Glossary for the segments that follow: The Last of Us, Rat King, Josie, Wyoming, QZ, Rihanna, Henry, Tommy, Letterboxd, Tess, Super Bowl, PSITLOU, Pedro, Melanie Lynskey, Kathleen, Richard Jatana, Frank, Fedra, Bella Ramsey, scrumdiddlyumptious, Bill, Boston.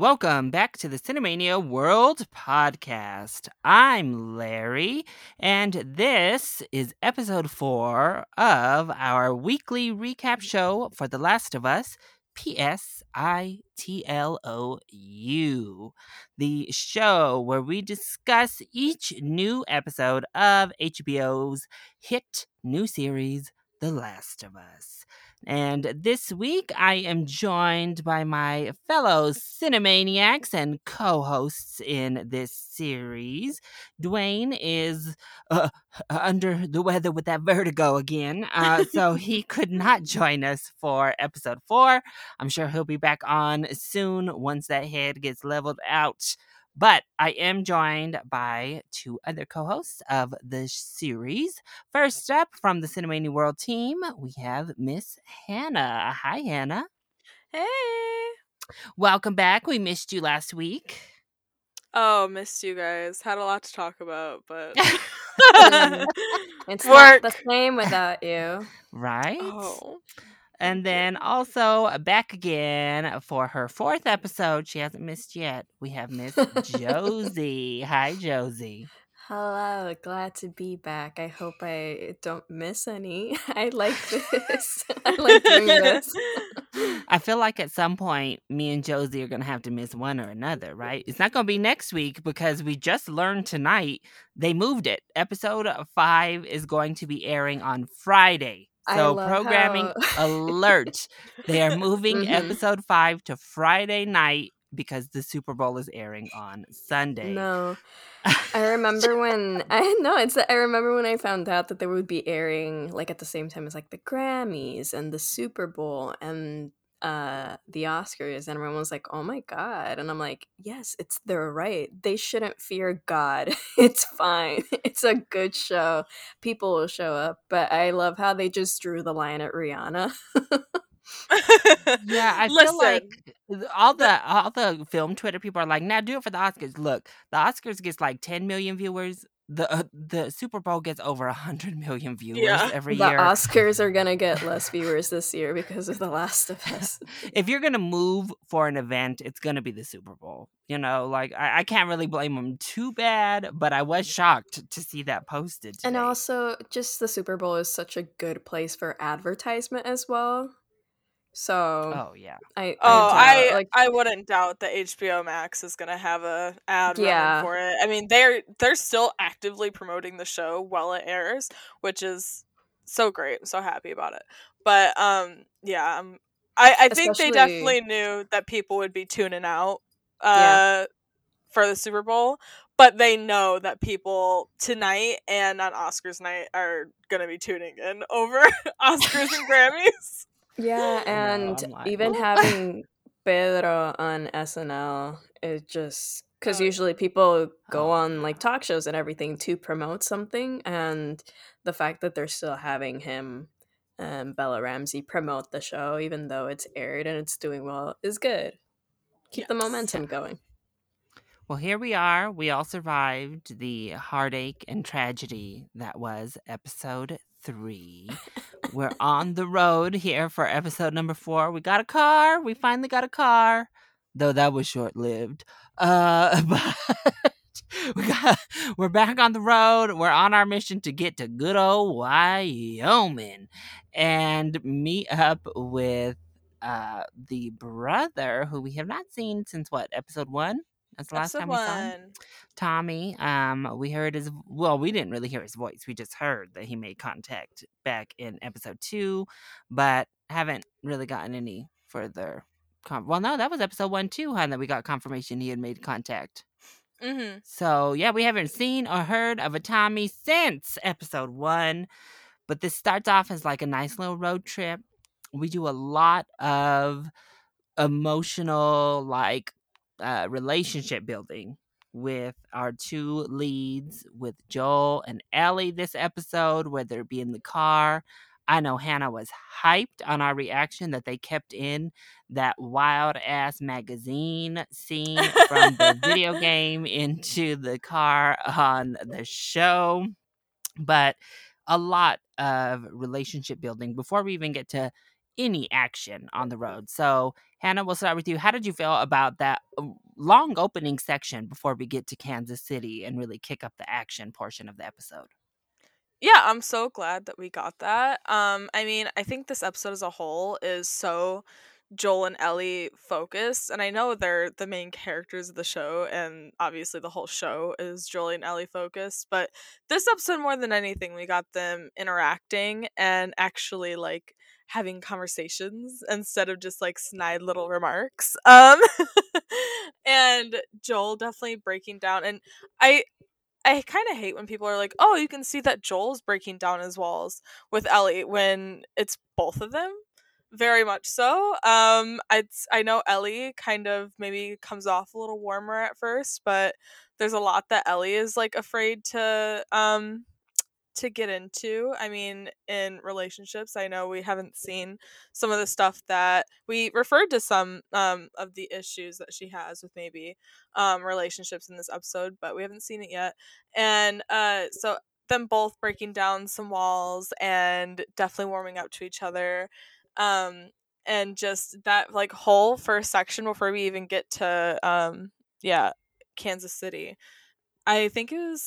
Welcome back to the Cinemania World Podcast. I'm Larry, and this is episode 4 of our weekly recap show for The Last of Us, PSITLOU, the show where we discuss each new episode of HBO's hit new series, The Last of Us. And this week, I am joined by my fellow Cinemaniacs and co-hosts in this series. Dwayne is under the weather with that vertigo again, so he could not join us for episode 4. I'm sure he'll be back on soon once that head gets leveled out. But I am joined by 2 other co-hosts of the series. First up, from the Cinemania World team, we have Miss Hannah. Hi, Hannah. Hey. Welcome back. We missed you last week. Oh, missed you guys. Had a lot to talk about, but... It's work. Not the same without you. Right? Oh. And then also back again for her 4th episode. She hasn't missed yet. We have Miss Josie. Hi, Josie. Hello. Glad to be back. I hope I don't miss any. I like this. I like doing this. I feel like at some point, me and Josie are going to have to miss one or another, right? It's not going to be next week because we just learned tonight they moved it. Episode 5 is going to be airing on Friday. So programming alert, they are moving episode 5 to Friday night because the Super Bowl is airing on Sunday. No, I remember when I found out that they would be airing like at the same time as like the Grammys and the Super Bowl and the Oscars, and everyone was like, oh my God. And I'm like, yes, they're right. They shouldn't fear God. It's fine. It's a good show. People will show up. But I love how they just drew the line at Rihanna. Yeah, I feel like all the film Twitter people are like, now do it for the Oscars. Look, the Oscars gets like 10 million viewers. The Super Bowl gets over 100 million viewers every year. The Oscars are going to get less viewers this year because of The Last of Us. If you're going to move for an event, it's going to be the Super Bowl. You know, like, I can't really blame them too bad, but I was shocked to see that posted today. And also, just the Super Bowl is such a good place for advertisement as well. So, I wouldn't doubt that HBO Max is gonna have a ad running for it. I mean, they're still actively promoting the show while it airs, which is so great. I'm so happy about it. But I think they definitely knew that people would be tuning out for the Super Bowl, but they know that people tonight and on Oscars night are gonna be tuning in over Oscars and Grammys. Yeah, and even having Pedro on SNL, it just... Because usually people go on, like, talk shows and everything to promote something, and the fact that they're still having him and Bella Ramsey promote the show, even though it's aired and it's doing well, is good. Keep the momentum going. Well, here we are. We all survived the heartache and tragedy that was episode 3. We're on the road here for episode number 4. We got a car. We finally got a car, though that was short-lived. But we're back on the road. We're on our mission to get to good old Wyoming and meet up with the brother who we have not seen since, episode 1? That's the last time we saw him. Tommy, we heard we didn't really hear his voice. We just heard that he made contact back in episode 2, but haven't really gotten any further. That was episode 1 too, huh? That we got confirmation he had made contact. Mm-hmm. So yeah, we haven't seen or heard of a Tommy since episode 1, but this starts off as like a nice little road trip. We do a lot of emotional, like, relationship building with our 2 leads, with Joel and Ellie this episode, whether it be in the car. I know Hannah was hyped on our reaction that they kept in that wild ass magazine scene from the video game into the car on the show. But a lot of relationship building before we even get to any action on the road. So Hannah, we'll start with you. How did you feel about that long opening section before we get to Kansas City and really kick up the action portion of the episode? Yeah, I'm so glad that we got that. I mean, I think this episode as a whole is so Joel and Ellie focused, and I know they're the main characters of the show, and obviously the whole show is Joel and Ellie focused, but this episode more than anything, we got them interacting and actually like having conversations instead of just like snide little remarks. And Joel definitely breaking down, and I kind of hate when people are like, oh, you can see that Joel's breaking down his walls with Ellie when it's both of them. Very much so. I know Ellie kind of maybe comes off a little warmer at first, but there's a lot that Ellie is like afraid to get into. I mean, in relationships, I know we haven't seen some of the stuff that we referred to, some of the issues that she has with maybe relationships in this episode, but we haven't seen it yet. And so them both breaking down some walls and definitely warming up to each other. And just that like whole first section before we even get to Kansas City, I think it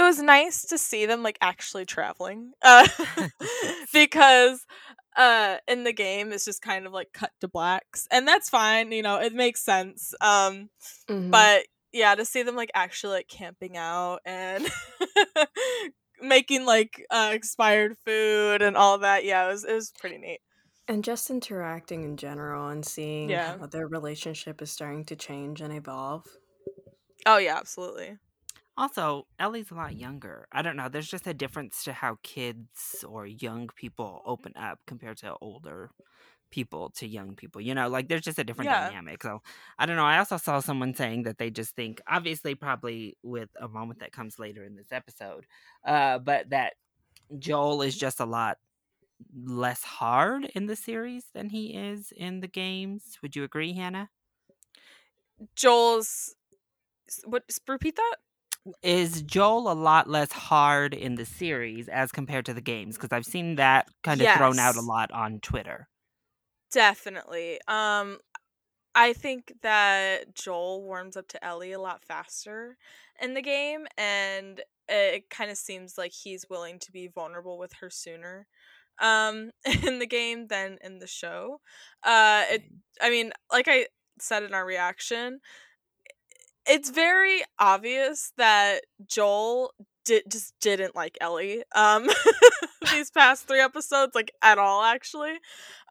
was nice to see them like actually traveling, because in the game it's just kind of like cut to blacks, and that's fine, you know, it makes sense. Mm-hmm. But yeah, to see them like actually like camping out and making like expired food and all that, yeah, it was pretty neat. And just interacting in general and seeing how their relationship is starting to change and evolve. Oh yeah, absolutely. Also, Ellie's a lot younger. I don't know, there's just a difference to how kids or young people open up compared to older people to young people, you know, like there's just a different dynamic. So I don't know. I also saw someone saying that they just think, obviously probably with a moment that comes later in this episode, but that Joel is just a lot less hard in the series than he is in the games. Would you agree, Hannah? Repeat that? Is Joel a lot less hard in the series as compared to the games? Because I've seen that kind of thrown out a lot on Twitter. Definitely. I think that Joel warms up to Ellie a lot faster in the game, and it kind of seems like he's willing to be vulnerable with her sooner in the game than in the show. I mean, like I said in our reaction, it's very obvious that Joel just didn't like Ellie these past three episodes, like at all, actually.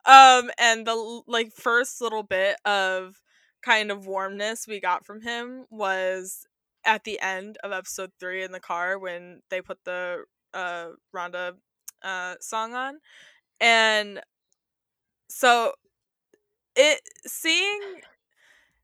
And the like first little bit of kind of warmness we got from him was at the end of episode 3 in the car when they put the Rhonda song on. And so seeing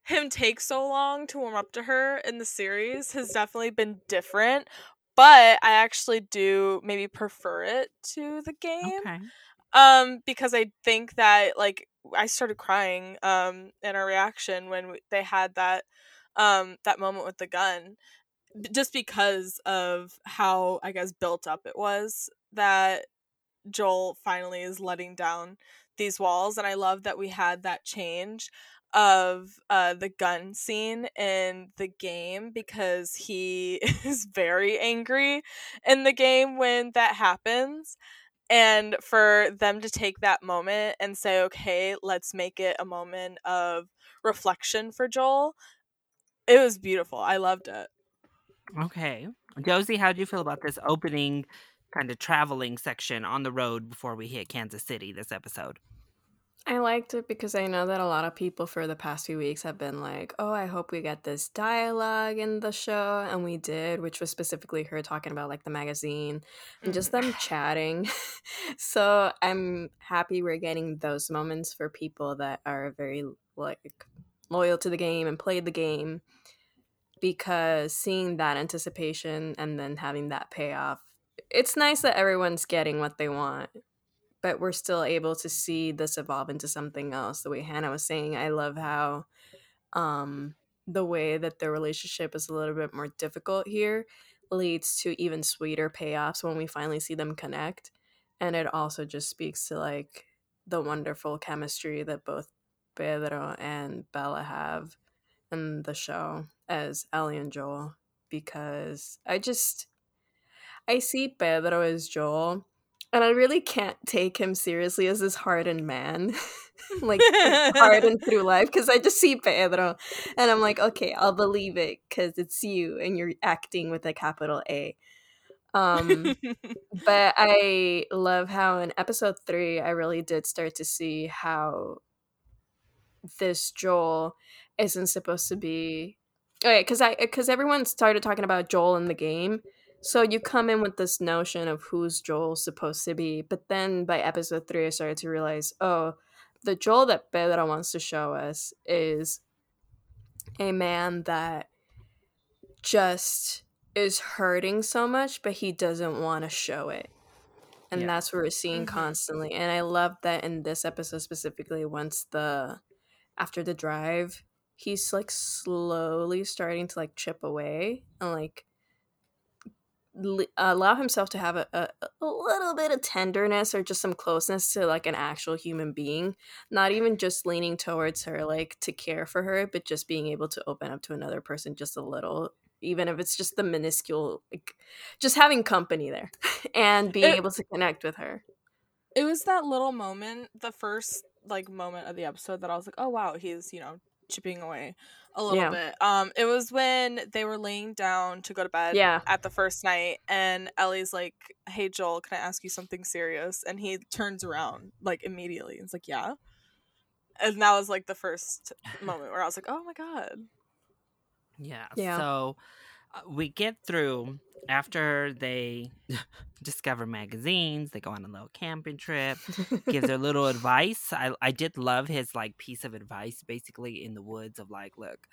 him take so long to warm up to her in the series has definitely been different. But I actually do maybe prefer it to the game. Okay. Because I think that, like, I started crying in our reaction when they had that that moment with the gun, just because of how, I guess, built up it was that Joel finally is letting down these walls. And I love that we had that change of the gun scene in the game, because he is very angry in the game when that happens, and for them to take that moment and say, okay, let's make it a moment of reflection for Joel, it was beautiful. I loved it. Okay. Josie, how do you feel about this opening kind of traveling section on the road before we hit Kansas City this episode? I liked it because I know that a lot of people for the past few weeks have been like, oh, I hope we get this dialogue in the show. And we did, which was specifically her talking about like the magazine and just them chatting. So I'm happy we're getting those moments for people that are very like loyal to the game and played the game, because seeing that anticipation and then having that payoff, it's nice that everyone's getting what they want. But we're still able to see this evolve into something else. The way Hannah was saying, I love how the way that their relationship is a little bit more difficult here leads to even sweeter payoffs when we finally see them connect. And it also just speaks to like the wonderful chemistry that both Pedro and Bella have in the show as Ellie and Joel, because I see Pedro as Joel, and I really can't take him seriously as this hardened man, like hardened through life, because I just see Pedro and I'm like, okay, I'll believe it because it's you and you're acting with a capital A. But I love how in episode 3, I really did start to see how this Joel isn't supposed to be. Okay, because everyone started talking about Joel in the game. So you come in with this notion of who's Joel supposed to be. But then by episode 3, I started to realize, oh, the Joel that Pedro wants to show us is a man that just is hurting so much, but he doesn't want to show it. And that's what we're seeing constantly. And I love that in this episode specifically, once after the drive, he's like slowly starting to like chip away and like allow himself to have a little bit of tenderness or just some closeness to like an actual human being, not even just leaning towards her like to care for her, but just being able to open up to another person just a little, even if it's just the minuscule, like just having company there and being able to connect with her. It was that little moment, the first like moment of the episode, that I was like, oh wow, he's, you know, chipping away a little bit. It was when they were laying down to go to bed at the first night, and Ellie's like, hey Joel, can I ask you something serious? And he turns around like immediately and it's like, yeah. And that was like the first moment where I was like, oh my god. Yeah. So we get through after they discover magazines, they go on a little camping trip, gives their little advice. I did love his like piece of advice basically in the woods of like, look,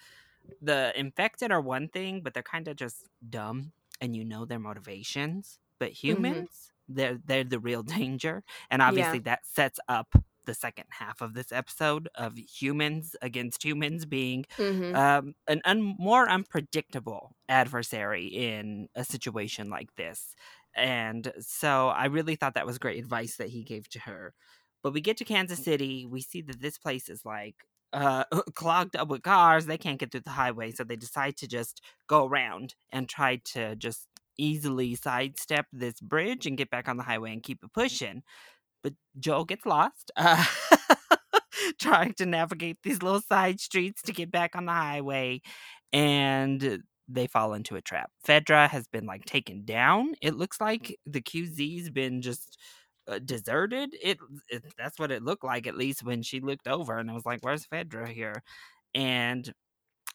the infected are one thing, but they're kind of just dumb and you know their motivations. But humans, they're the real danger. And obviously that sets up the second half of this episode of humans against humans being more unpredictable adversary in a situation like this. And so I really thought that was great advice that he gave to her. But we get to Kansas City. We see that this place is like clogged up with cars. They can't get through the highway. So they decide to just go around and try to just easily sidestep this bridge and get back on the highway and keep it pushing. But Joel gets lost trying to navigate these little side streets to get back on the highway, and they fall into a trap. Fedra has been like taken down. It looks like the QZ's been just deserted. It that's what it looked like, at least when she looked over, and I was like, where's Fedra here? And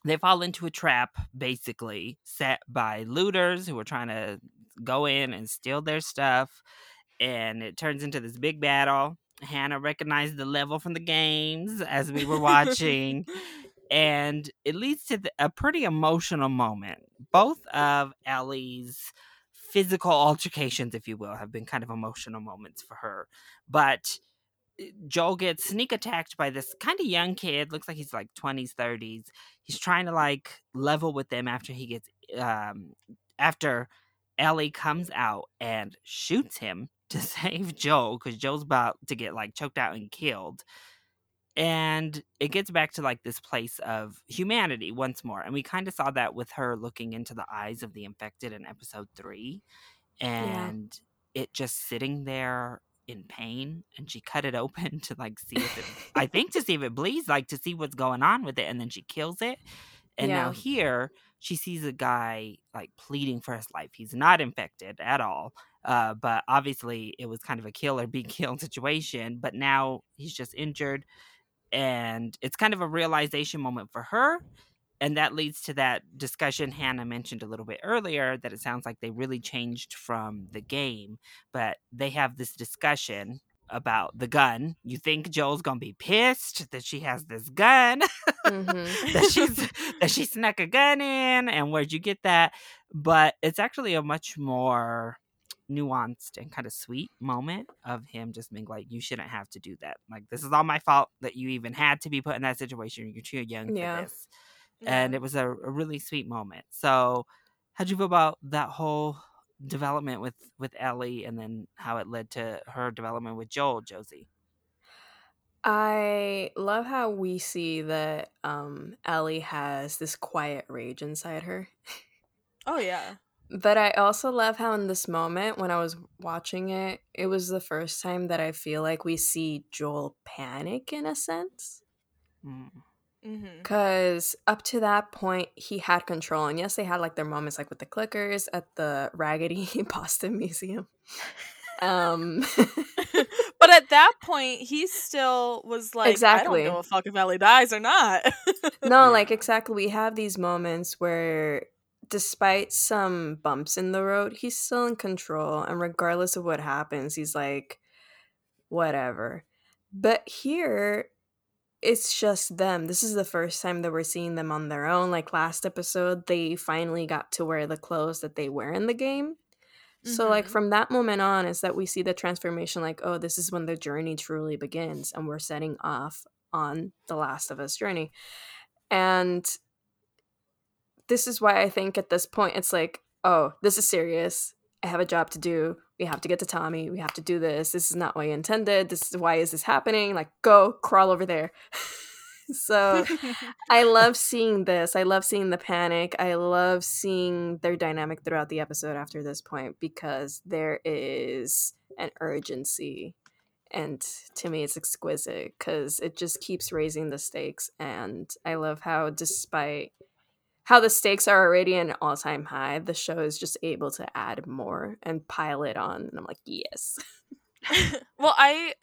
they fall into a trap basically set by looters who are trying to go in and steal their stuff. And it turns into this big battle. Hannah recognized the level from the games as we were watching. And it leads to a pretty emotional moment. Both of Ellie's physical altercations, if you will, have been kind of emotional moments for her. But Joel gets sneak attacked by this kind of young kid. Looks like he's like 20s, 30s. He's trying to like level with them after he gets... after Ellie comes out and shoots him to save Joel, because Joel's about to get like choked out and killed. And it gets back to like this place of humanity once more. And we kind of saw that with her looking into the eyes of the infected in episode 3. And it just sitting there in pain. And she cut it open to like see if it, I think to see if it bleeds, like to see what's going on with it. And then she kills it. And now here she sees a guy like pleading for his life. He's not infected at all. But obviously it was kind of a kill or be killed situation. But now he's just injured. And it's kind of a realization moment for her. And that leads to that discussion Hannah mentioned a little bit earlier, that it sounds like they really changed from the game. But they have this discussion about the gun. You think Joel's gonna be pissed that she has this gun, that she snuck a gun in, and where'd you get that? But it's actually a much more nuanced and kind of sweet moment of him just being like, you shouldn't have to do that. Like, this is all my fault that you even had to be put in that situation. You're too young for this. And it was a really sweet moment. So how'd you feel about that whole development with Ellie, and then how it led to her development with Joel, Josie? I love how we see that Ellie has this quiet rage inside her. Oh, yeah. But I also love how in this moment when I was watching it, it was the first time that I feel like we see Joel panic in a sense. Because up to that point, he had control. And yes, they had like their moments like with the clickers at the raggedy Boston Museum. But at that point, he still was like, exactly. I don't give a fuck if Ellie dies or not. No, like exactly. We have these moments where despite some bumps in the road, he's still in control. And regardless of what happens, he's like, whatever. But here, it's just them. This is the first time that we're seeing them on their own. Like last episode, they finally got to wear the clothes that they wear in the game. So, like, from that moment on is that we see the transformation, like, oh, this is when the journey truly begins, and we're setting off on The Last of Us journey. And this is why I think at this point it's like, oh, this is serious. I have a job to do. We have to get to Tommy. We have to do this. This is not what I intended. Why is this happening? Like, go crawl over there. So I love seeing this. I love seeing the panic. I love seeing their dynamic throughout the episode after this point, because there is an urgency. And to me, it's exquisite because it just keeps raising the stakes. And I love how despite how the stakes are already an all-time high, the show is just able to add more and pile it on. And I'm like, yes. Well, I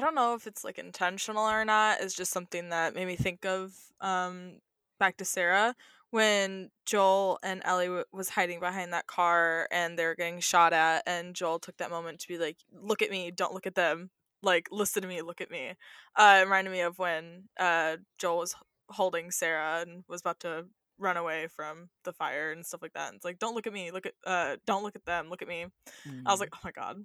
don't know if it's like intentional or not. It's just something that made me think of back to Sarah when Joel and Ellie was hiding behind that car and they were getting shot at, and Joel took that moment to be like, look at me, don't look at them, like listen to me, look at me. It reminded me of when Joel was holding Sarah and was about to run away from the fire and stuff like that, and it's like, don't look at me, look at don't look at them, look at me. I was like, oh my god.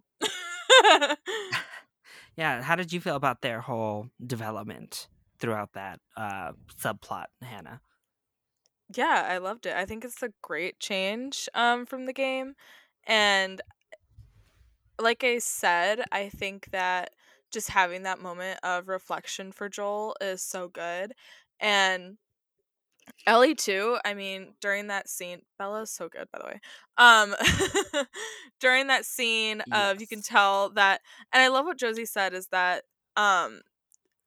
Yeah, how did you feel about their whole development throughout that subplot, Hannah? Yeah, I loved it. I think it's a great change from the game. And like I said, I think that just having that moment of reflection for Joel is so good. And Ellie too. I mean, during that scene, Bella's so good, by the way. During that scene of, you can tell that, and I love what Josie said, is that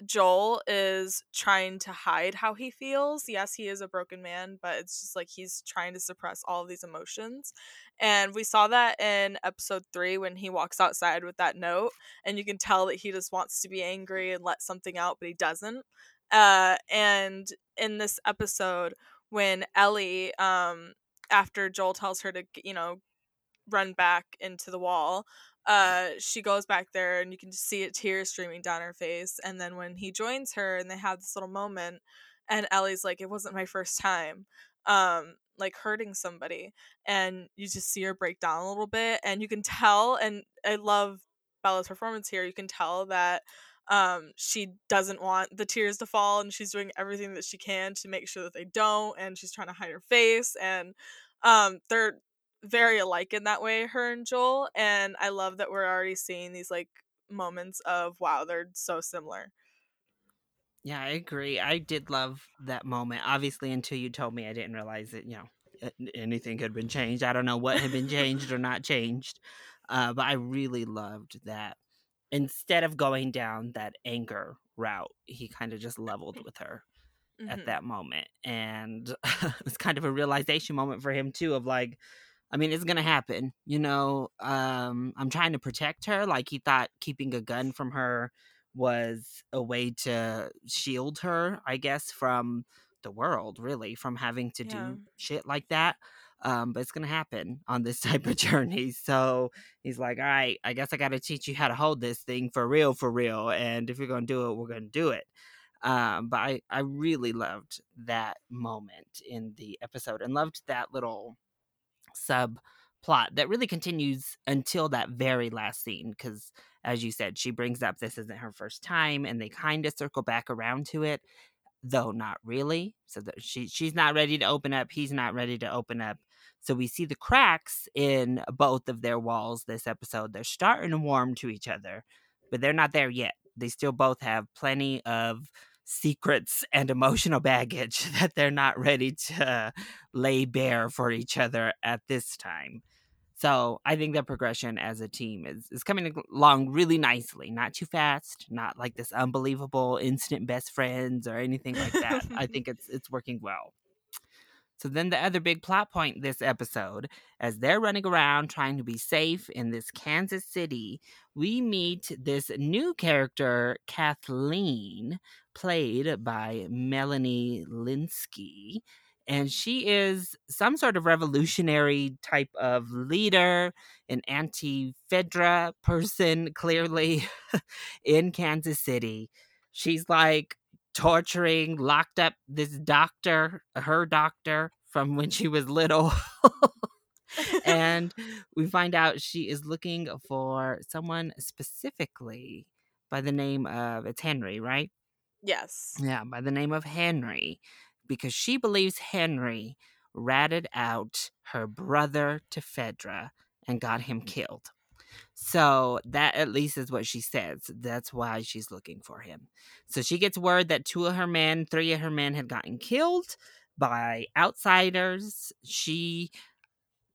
Joel is trying to hide how he feels. Yes, he is a broken man, but it's just like he's trying to suppress all of these emotions. And we saw that in episode 3 when he walks outside with that note, and you can tell that he just wants to be angry and let something out, but he doesn't. And in this episode when Ellie, after Joel tells her to, you know, run back into the wall, she goes back there and you can just see a tear streaming down her face. And then when he joins her and they have this little moment and Ellie's like, it wasn't my first time, like hurting somebody. And you just see her break down a little bit, and you can tell, and I love Bella's performance here. You can tell that, she doesn't want the tears to fall, and she's doing everything that she can to make sure that they don't, and she's trying to hide her face. And they're very alike in that way, her and Joel, and I love that we're already seeing these like moments of, wow, they're so similar. Yeah, I agree. I did love that moment. Obviously, until you told me, I didn't realize that, you know, anything had been changed. I don't know what had been changed or not changed, but I really loved that. Instead of going down that anger route, he kind of just leveled with her at that moment. And it was kind of a realization moment for him, too, of like, I mean, it's going to happen. You know, I'm trying to protect her. Like, he thought keeping a gun from her was a way to shield her, I guess, from the world, really, from having to do shit like that. But it's going to happen on this type of journey. So he's like, all right, I guess I got to teach you how to hold this thing for real. And if you're going to do it, we're going to do it. But I really loved that moment in the episode, and loved that little sub plot that really continues until that very last scene. Because as you said, she brings up this isn't her first time, and they kind of circle back around to it, though not really. So that she's not ready to open up. He's not ready to open up. So we see the cracks in both of their walls this episode. They're starting to warm to each other, but they're not there yet. they still both have plenty of secrets and emotional baggage that they're not ready to lay bare for each other at this time. So I think that progression as a team is coming along really nicely. Not too fast, not like this unbelievable instant best friends or anything like that. I think it's working well. So then the other big plot point this episode, as they're running around trying to be safe in this Kansas City, we meet this new character, Kathleen, played by Melanie Lynskey. And she is some sort of revolutionary type of leader, an anti-Fedra person, clearly, in Kansas City. She's like torturing, locked up this doctor, her doctor, from when she was little. And we find out she is looking for someone specifically by the name of, it's Henry, right? Yes. Yeah, by the name of Henry. Because she believes Henry ratted out her brother to Fedra and got him killed. So that at least is what she says. That's why she's looking for him. So she gets word that three of her men had gotten killed by outsiders.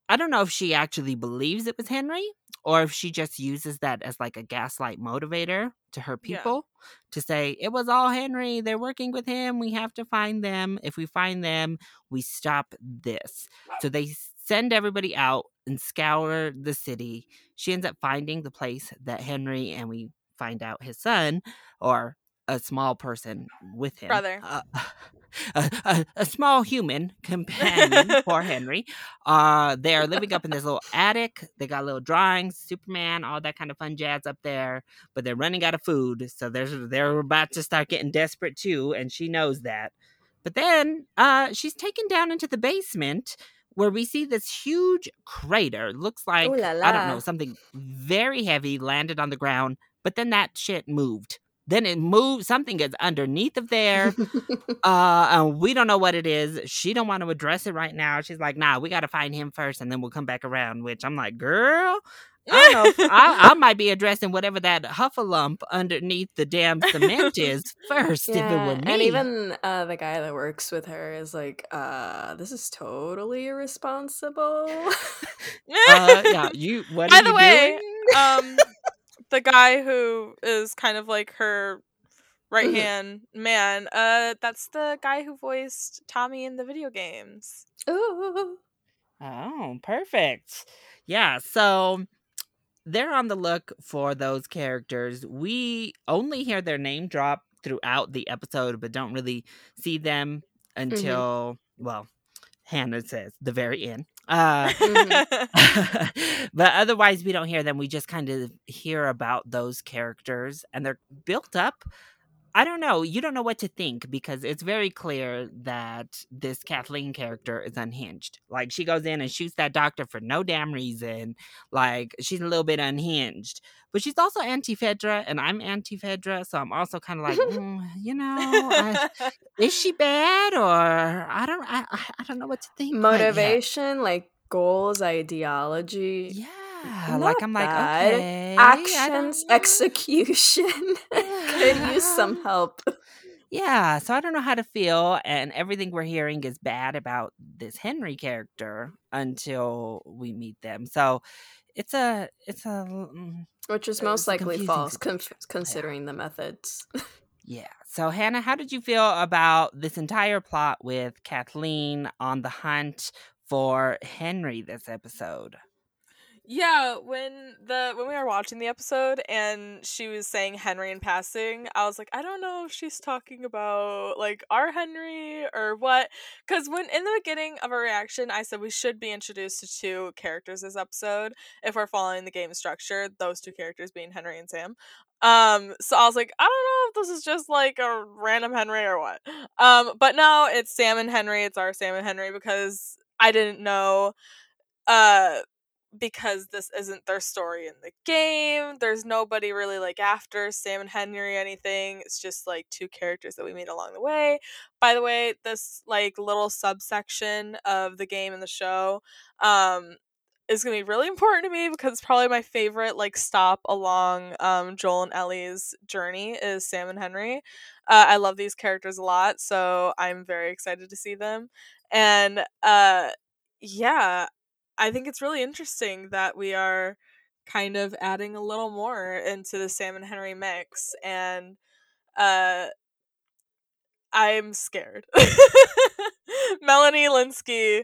I don't know if she actually believes it was Henry or if she just uses that as like a gaslight motivator to her people to say, it was all Henry. They're working with him. We have to find them. If we find them, we stop this. So they send everybody out and scour the city. She ends up finding the place that Henry, and we find out his son or a small person with him. Brother. A small human companion for Henry. They are living up in this little attic. They got little drawings, Superman, all that kind of fun jazz up there. But they're running out of food. So they're about to start getting desperate too. And she knows that. But then she's taken down into the basement where we see this huge crater. Looks like, ooh la la, I don't know, something very heavy landed on the ground. But then that shit moved. Then it moves. Something gets underneath of there. And we don't know what it is. She don't want to address it right now. She's like, nah, we got to find him first and then we'll come back around, which I'm like, girl, I don't know. I might be addressing whatever that huffalump underneath the damn cement is first if it were me. And even the guy that works with her is like, this is totally irresponsible. What are you doing? The guy who is kind of like her right-hand man, that's the guy who voiced Tommy in the video games. Ooh. Oh, perfect. Yeah, so they're on the look for those characters. We only hear their name drop throughout the episode, but don't really see them until, well, Hannah says, the very end. But otherwise we don't hear them. We just kind of hear about those characters and they're built up. I don't know. You don't know what to think because it's very clear that this Kathleen character is unhinged. Like she goes in and shoots that doctor for no damn reason. Like she's a little bit unhinged, but she's also anti-Fedra and I'm anti-Fedra. So I'm also kind of like, is she bad or I don't know what to think. Motivation, like goals, ideology. Yeah. Like I'm bad. Like, okay. Actions, execution. Could use some help. Yeah, so I don't know how to feel, and everything we're hearing is bad about this Henry character until we meet them. So it's a which is most likely false considering the methods. Yeah. So Hannah, how did you feel about this entire plot with Kathleen on the hunt for Henry this episode? Yeah, when we were watching the episode and she was saying Henry in passing, I was like, I don't know if she's talking about like our Henry or what, because when in the beginning of our reaction, I said we should be introduced to two characters this episode if we're following the game structure. Those two characters being Henry and Sam. So I was like, I don't know if this is just like a random Henry or what. But no, it's Sam and Henry. It's our Sam and Henry because I didn't know. Because this isn't their story in the game. There's nobody really like after Sam and Henry or anything. It's just like two characters that we meet along the way. By the way, this like little subsection of the game and the show is going to be really important to me because it's probably my favorite like stop along Joel and Ellie's journey is Sam and Henry. I love these characters a lot, so I'm very excited to see them. And yeah, I think it's really interesting that we are kind of adding a little more into the Sam and Henry mix, and I'm scared. Melanie Lynskey,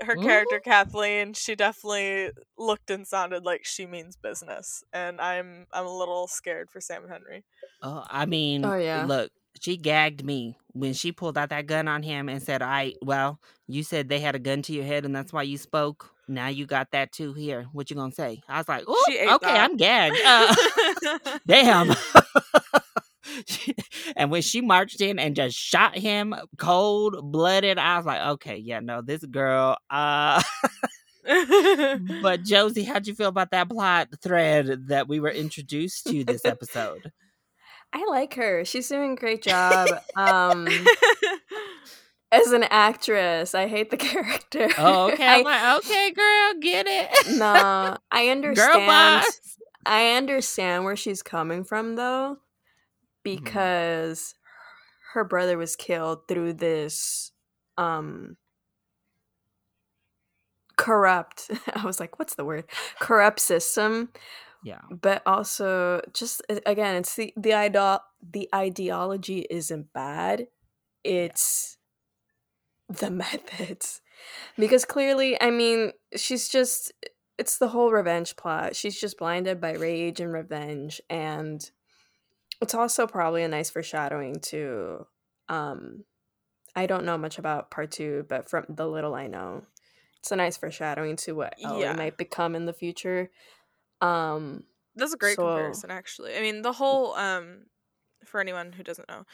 her character Kathleen, she definitely looked and sounded like she means business, and I'm a little scared for Sam and Henry. Look, she gagged me when she pulled out that gun on him and said, well, you said they had a gun to your head and that's why you spoke. Now you got that too here. What you gonna say? I was like, oh, okay, that. I'm gagged. Damn. And when she marched in and just shot him cold-blooded, I was like, okay, yeah, no, this girl. But Josie, how'd you feel about that plot thread that we were introduced to this episode? I like her. She's doing a great job. As an actress, I hate the character. Oh, okay. I'm like, okay, girl, get it. No, I understand. Girl boss. I understand where she's coming from, though, because her brother was killed through this corrupt. I was like, what's the word? Corrupt system. Yeah. But also, just again, it's the ideology isn't bad. It's the methods, because clearly, I mean, she's just, it's the whole revenge plot. She's just blinded by rage and revenge, and it's also probably a nice foreshadowing to I don't know much about part two, but from the little I know, it's a nice foreshadowing to what Ellie might become in the future. That's a great comparison, actually. I mean, the whole for anyone who doesn't know,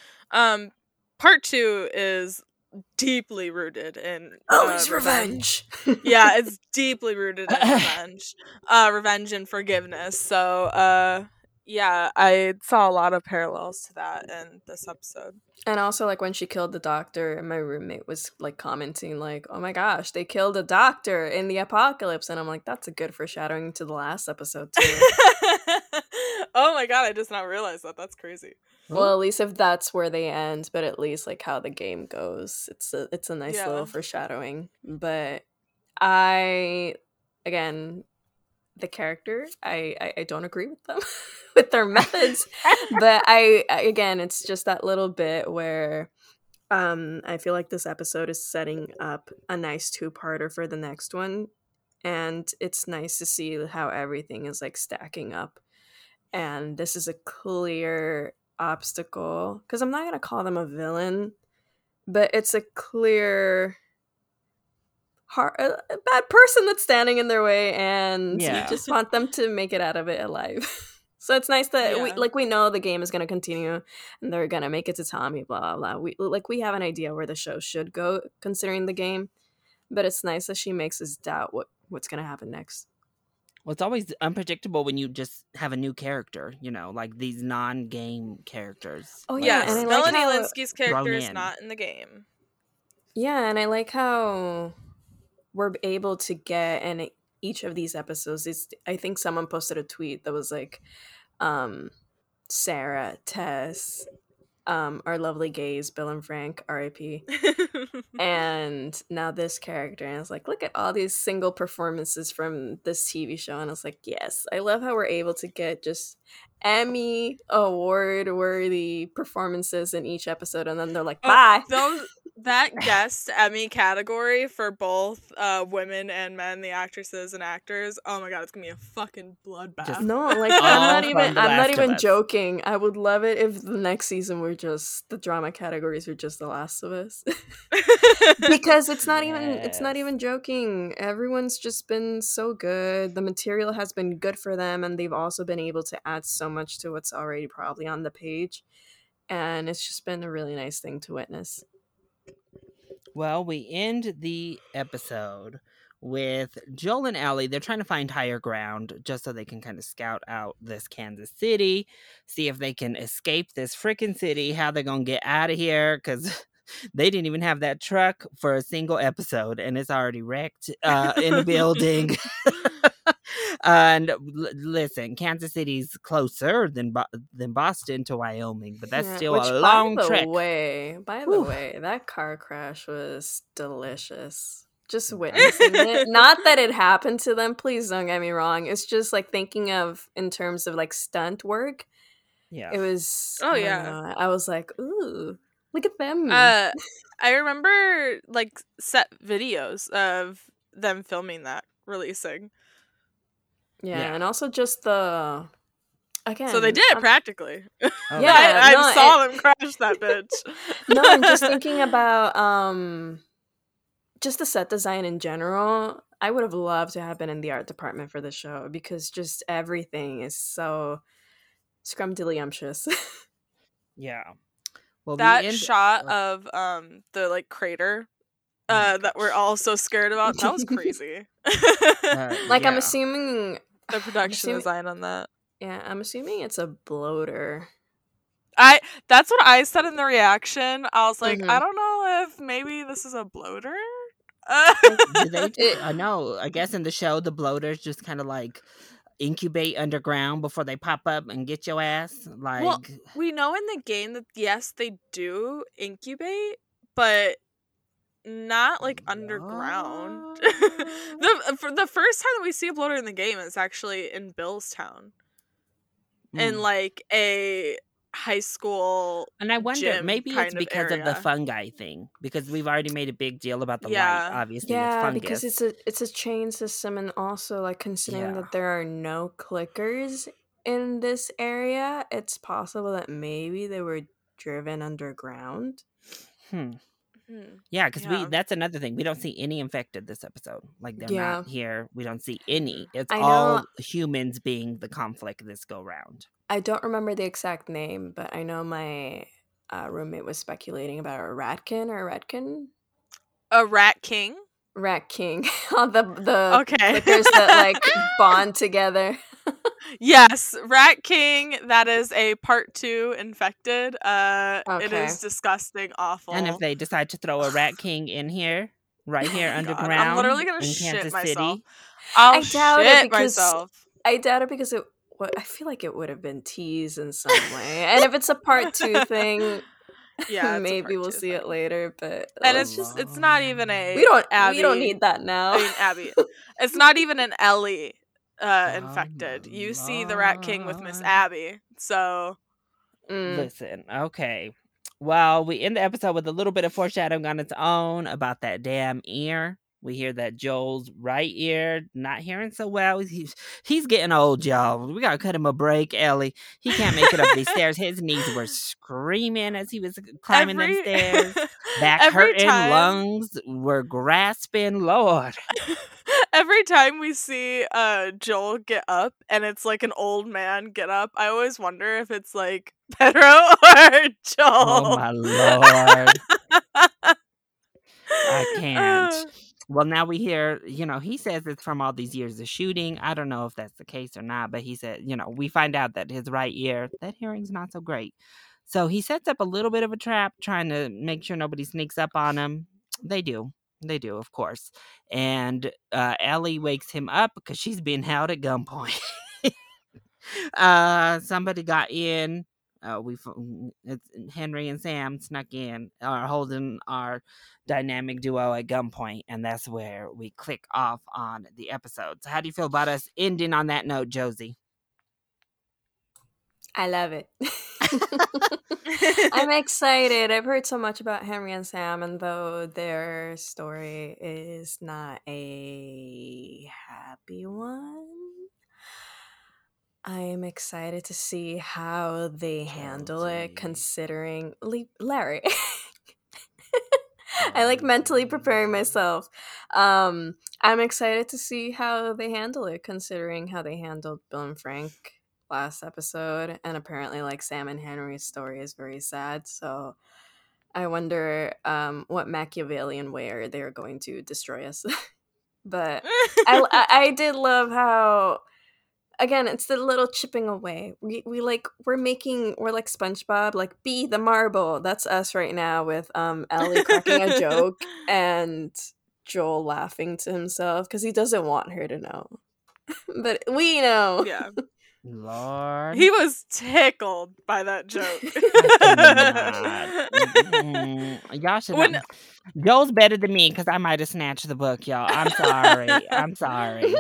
part two is deeply rooted in it's revenge. Yeah, it's deeply rooted in revenge and forgiveness. So yeah, I saw a lot of parallels to that in this episode. And also, like, when she killed the doctor, and my roommate was like commenting like, oh my gosh, they killed a doctor in the apocalypse, and I'm like, that's a good foreshadowing to the last episode too. Oh my god, I just not realized that. That's crazy. Well, at least if that's where they end, but at least like how the game goes, it's a nice little foreshadowing. But the character, I don't agree with them with their methods. But I it's just that little bit where I feel like this episode is setting up a nice two-parter for the next one, and it's nice to see how everything is like stacking up. And this is a clear obstacle, because I'm not going to call them a villain, but it's a clear a bad person that's standing in their way, and you just want them to make it out of it alive. So it's nice that we know the game is going to continue and they're going to make it to Tommy, blah, blah, blah. We have an idea where the show should go considering the game, but it's nice that she makes us doubt what's going to happen next. Well, it's always unpredictable when you just have a new character, you know, like these non-game characters. Oh, yeah. Like, and Melanie Linsky's character is not in the game. Yeah, and I like how we're able to get in each of these episodes. I think someone posted a tweet that was like, Sarah, Tess, our lovely gays, Bill and Frank, R.I.P. And now this character, and I was like, look at all these single performances from this TV show, and I was like, yes, I love how we're able to get just Emmy award-worthy performances in each episode, and then they're like, bye. That guest Emmy category for both women and men, the actresses and actors, oh my god, it's gonna be a fucking bloodbath. I'm not even joking. I would love it if the next season were just the drama categories were just The Last of Us. Because it's not even joking. Everyone's just been so good. The material has been good for them, and they've also been able to add so much to what's already probably on the page, and it's just been a really nice thing to witness. Well, we end the episode with Joel and Ellie. They're trying to find higher ground just so they can kind of scout out this Kansas City, see if they can escape this freaking city, how they're going to get out of here, because They didn't even have that truck for a single episode, and it's already wrecked in the building. And listen, Kansas City's closer than Boston to Wyoming, but that's still a long trek. By the way, that car crash was delicious. Just witnessing it. Not that it happened to them. Please don't get me wrong. It's just like thinking of in terms of like stunt work. Yeah, it was. Oh yeah, I was like, ooh, look at them. I remember like set videos of them filming that releasing. Yeah, and also just the again. So they did it practically. Okay. Yeah, I saw them crash that bitch. No, I'm just thinking about just the set design in general. I would have loved to have been in the art department for the show because just everything is so scrumdiddlyumptious. Yeah, well, that shot of the like crater. That we're all so scared about. That was crazy. I'm assuming the production design on that. Yeah, I'm assuming it's a bloater. That's what I said in the reaction. I was like, I don't know if maybe this is a bloater. No, I guess in the show the bloaters just kind of like incubate underground before they pop up and get your ass. Like, well, we know in the game that yes, they do incubate, but not like underground. The first time that we see a bloater in the game is actually in Bill's town, in like a high school. And I wonder, maybe it's because of the fungi thing, because we've already made a big deal about the light. Obviously, it's fungus because it's a chain system, and also like considering that there are no clickers in this area, it's possible that maybe they were driven underground. Yeah, because that's another thing. We don't see any infected this episode. Like, they're not here. We don't see any. It's all humans being the conflict this go round. I don't remember the exact name, but I know my roommate was speculating about a Rat King? Rat King. the clickers that, like, bond together. Yes, Rat King. That is a part 2 infected. It is disgusting, awful. And if they decide to throw a Rat King in here, right here underground, I'm literally gonna shit myself. I doubt it because I feel like it would have been teased in some way. And if it's a part 2 thing, maybe we'll see it later. But it's just it's not even a Abby. We don't need that now. I mean, Abby, it's not even an Ellie. Infected. You see the Rat King with Miss Abby. So listen, okay. Well, we end the episode with a little bit of foreshadowing on its own about that damn ear. We hear that Joel's right ear not hearing so well. He's getting old, y'all. We gotta cut him a break, Ellie. He can't make it up these stairs. His knees were screaming as he was climbing them stairs. Back hurting, lungs were grasping. Lord. Every time we see Joel get up and it's like an old man get up, I always wonder if it's like Pedro or Joel. Oh my Lord. I can't. Well, now we hear, he says it's from all these years of shooting. I don't know if that's the case or not, but he said, we find out that his right ear, that hearing's not so great. So he sets up a little bit of a trap trying to make sure nobody sneaks up on him. They do, of course. And Ellie wakes him up because she's being held at gunpoint. Somebody got in. Henry and Sam snuck in, are holding our dynamic duo at gunpoint, and that's where we click off on the episode. So how do you feel about us ending on that note, Josie? I love it. I'm excited. I've heard so much about Henry and Sam, and though their story is not a happy one, I am excited to see how they handle it, considering Larry. I like mentally preparing myself. I'm excited to see how they handle it, considering how they handled Bill and Frank last episode, and apparently like Sam and Henry's story is very sad, so I wonder what Machiavellian way are they going to destroy us. But I did love how Again, it's the little chipping away. We're like SpongeBob, like be the marble. That's us right now with Ellie cracking a joke and Joel laughing to himself because he doesn't want her to know. But we know. Yeah. Lord. He was tickled by that joke. Y'all should know. Joel's better than me because I might have snatched the book, y'all. I'm sorry.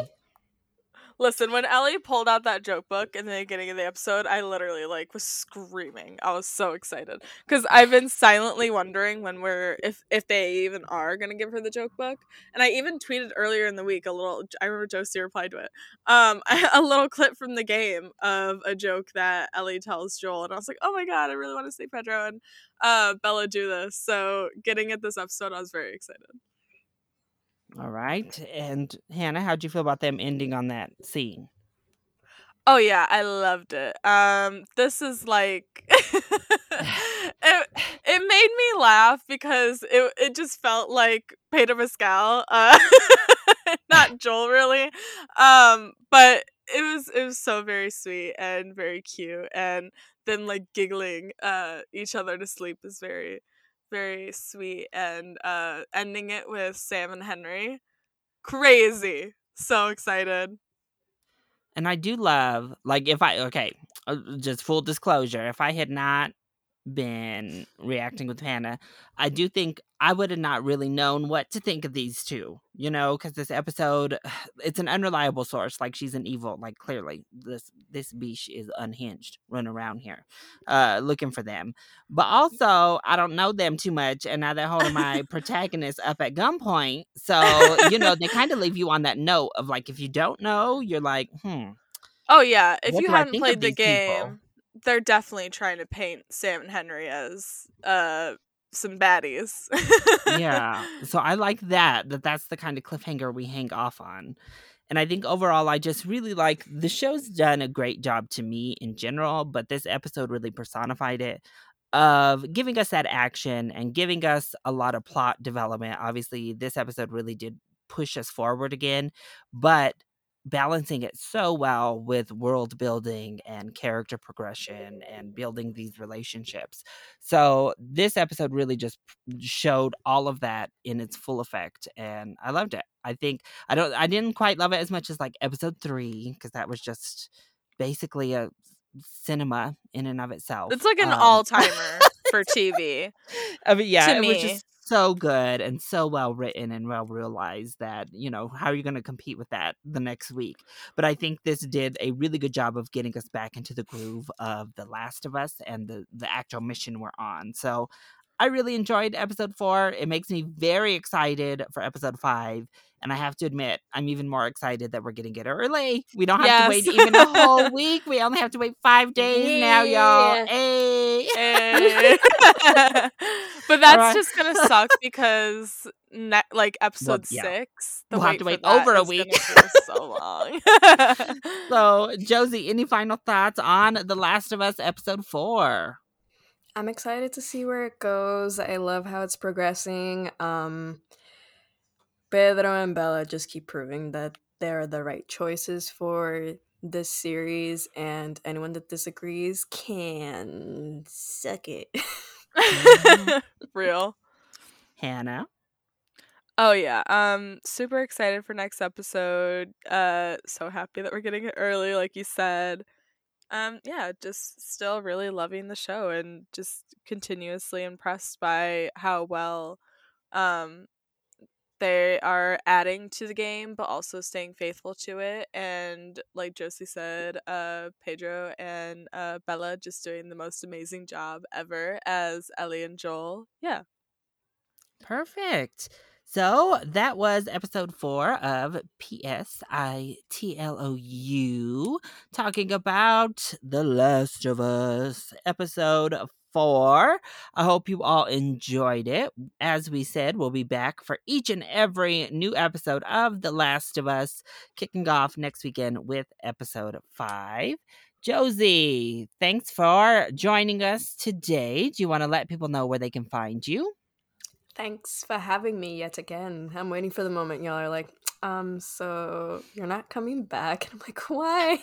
Listen, when Ellie pulled out that joke book in the beginning of the episode, I literally was screaming. I was so excited because I've been silently wondering if they even are gonna give her the joke book. And I even tweeted earlier in the week I remember Josie replied to it, a little clip from the game of a joke that Ellie tells Joel, and I was like, oh my god, I really want to see Pedro and Bella do this. So getting at this episode, I was very excited. All right. And Hannah, how'd you feel about them ending on that scene? Oh, yeah. I loved it. This is it made me laugh because it just felt like Pedro Pascal. Not Joel, really. But it was so very sweet and very cute. And them giggling each other to sleep is very... very sweet, and ending it with Sam and Henry. Crazy. So excited. And I do love, just full disclosure, if I had not been reacting with Hannah, I do think I would have not really known what to think of these two, because this episode, it's an unreliable source. She's an evil, clearly this bitch is unhinged, run around here looking for them. But also I don't know them too much, and now they're holding my protagonist up at gunpoint, so they kind of leave you on that note of if you don't know, you're oh yeah, if you haven't played the game people? They're definitely trying to paint Sam and Henry as some baddies. Yeah. So I like that's the kind of cliffhanger we hang off on. And I think overall, I just really the show's done a great job to me in general, but this episode really personified it of giving us that action and giving us a lot of plot development. Obviously, this episode really did push us forward again, but balancing it so well with world building and character progression and building these relationships. So this episode really just showed all of that in its full effect, and I loved it. I think I didn't quite love it as much as episode 3, because that was just basically a cinema in and of itself. It's an all-timer for TV. I mean, yeah, to me. It was just so good and so well written and well realized that, how are you going to compete with that the next week? But I think this did a really good job of getting us back into the groove of The Last of Us and the actual mission we're on. So I really enjoyed episode 4. It makes me very excited for episode 5. And I have to admit, I'm even more excited that we're getting it early. We don't have to wait even a whole week. We only have to wait 5 days now, y'all. Hey. But that's just going to suck because, episode 6, we'll have to wait over a week. So long. So, Josie, any final thoughts on The Last of Us episode 4? I'm excited to see where it goes. I love how it's progressing. Pedro and Bella just keep proving that they're the right choices for this series, and anyone that disagrees can suck it. Real. Hannah? Oh, yeah. Super excited for next episode. So happy that we're getting it early, like you said. Yeah, just still really loving the show and just continuously impressed by how well... they are adding to the game, but also staying faithful to it. And like Josie said, Pedro and Bella just doing the most amazing job ever as Ellie and Joel. Yeah. Perfect. So that was episode 4 of PSITLOU, talking about The Last of Us, episode 4. I hope you all enjoyed it. As we said, we'll be back for each and every new episode of The Last of Us, kicking off next weekend with episode 5. Josie, thanks for joining us today. Do you want to let people know where they can find you? Thanks for having me yet again. I'm waiting for the moment y'all are So you're not coming back." And I'm like, "Why?"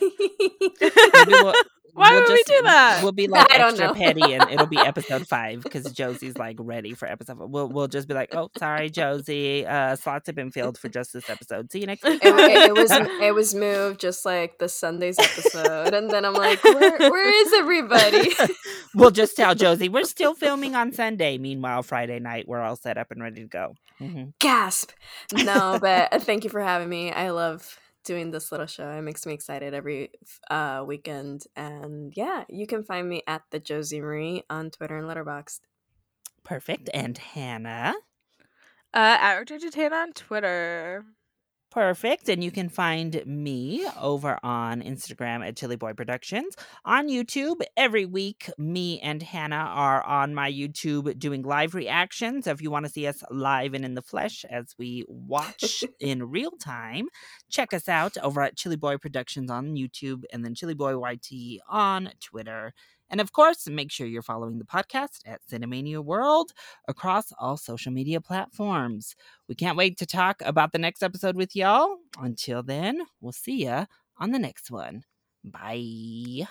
Why would we do that? We'll be like extra petty, and it'll be episode 5 because Josie's like ready for episode 5. We'll just be like, "Oh, sorry, Josie. Slots have been filled for just this episode. See you next week." It was moved just like the Sunday's episode, and then I'm like, "Where is everybody?" We'll just tell Josie we're still filming on Sunday. Meanwhile, Friday night we're all set up and ready to go. Mm-hmm. Gasp! No, but thank you for having me. I love doing this little show. It makes me excited every weekend. And yeah, you can find me at the Josie Marie on Twitter and Letterboxd. Perfect. And Hannah? At Richard Jatana on Twitter. Perfect. And you can find me over on Instagram at Chili Boy Productions. On YouTube, every week, me and Hannah are on my YouTube doing live reactions. So if you want to see us live and in the flesh as we watch in real time, check us out over at Chili Boy Productions on YouTube, and then Chili Boy YT on Twitter. And of course, make sure you're following the podcast at Cinemania World across all social media platforms. We can't wait to talk about the next episode with y'all. Until then, we'll see ya on the next one. Bye.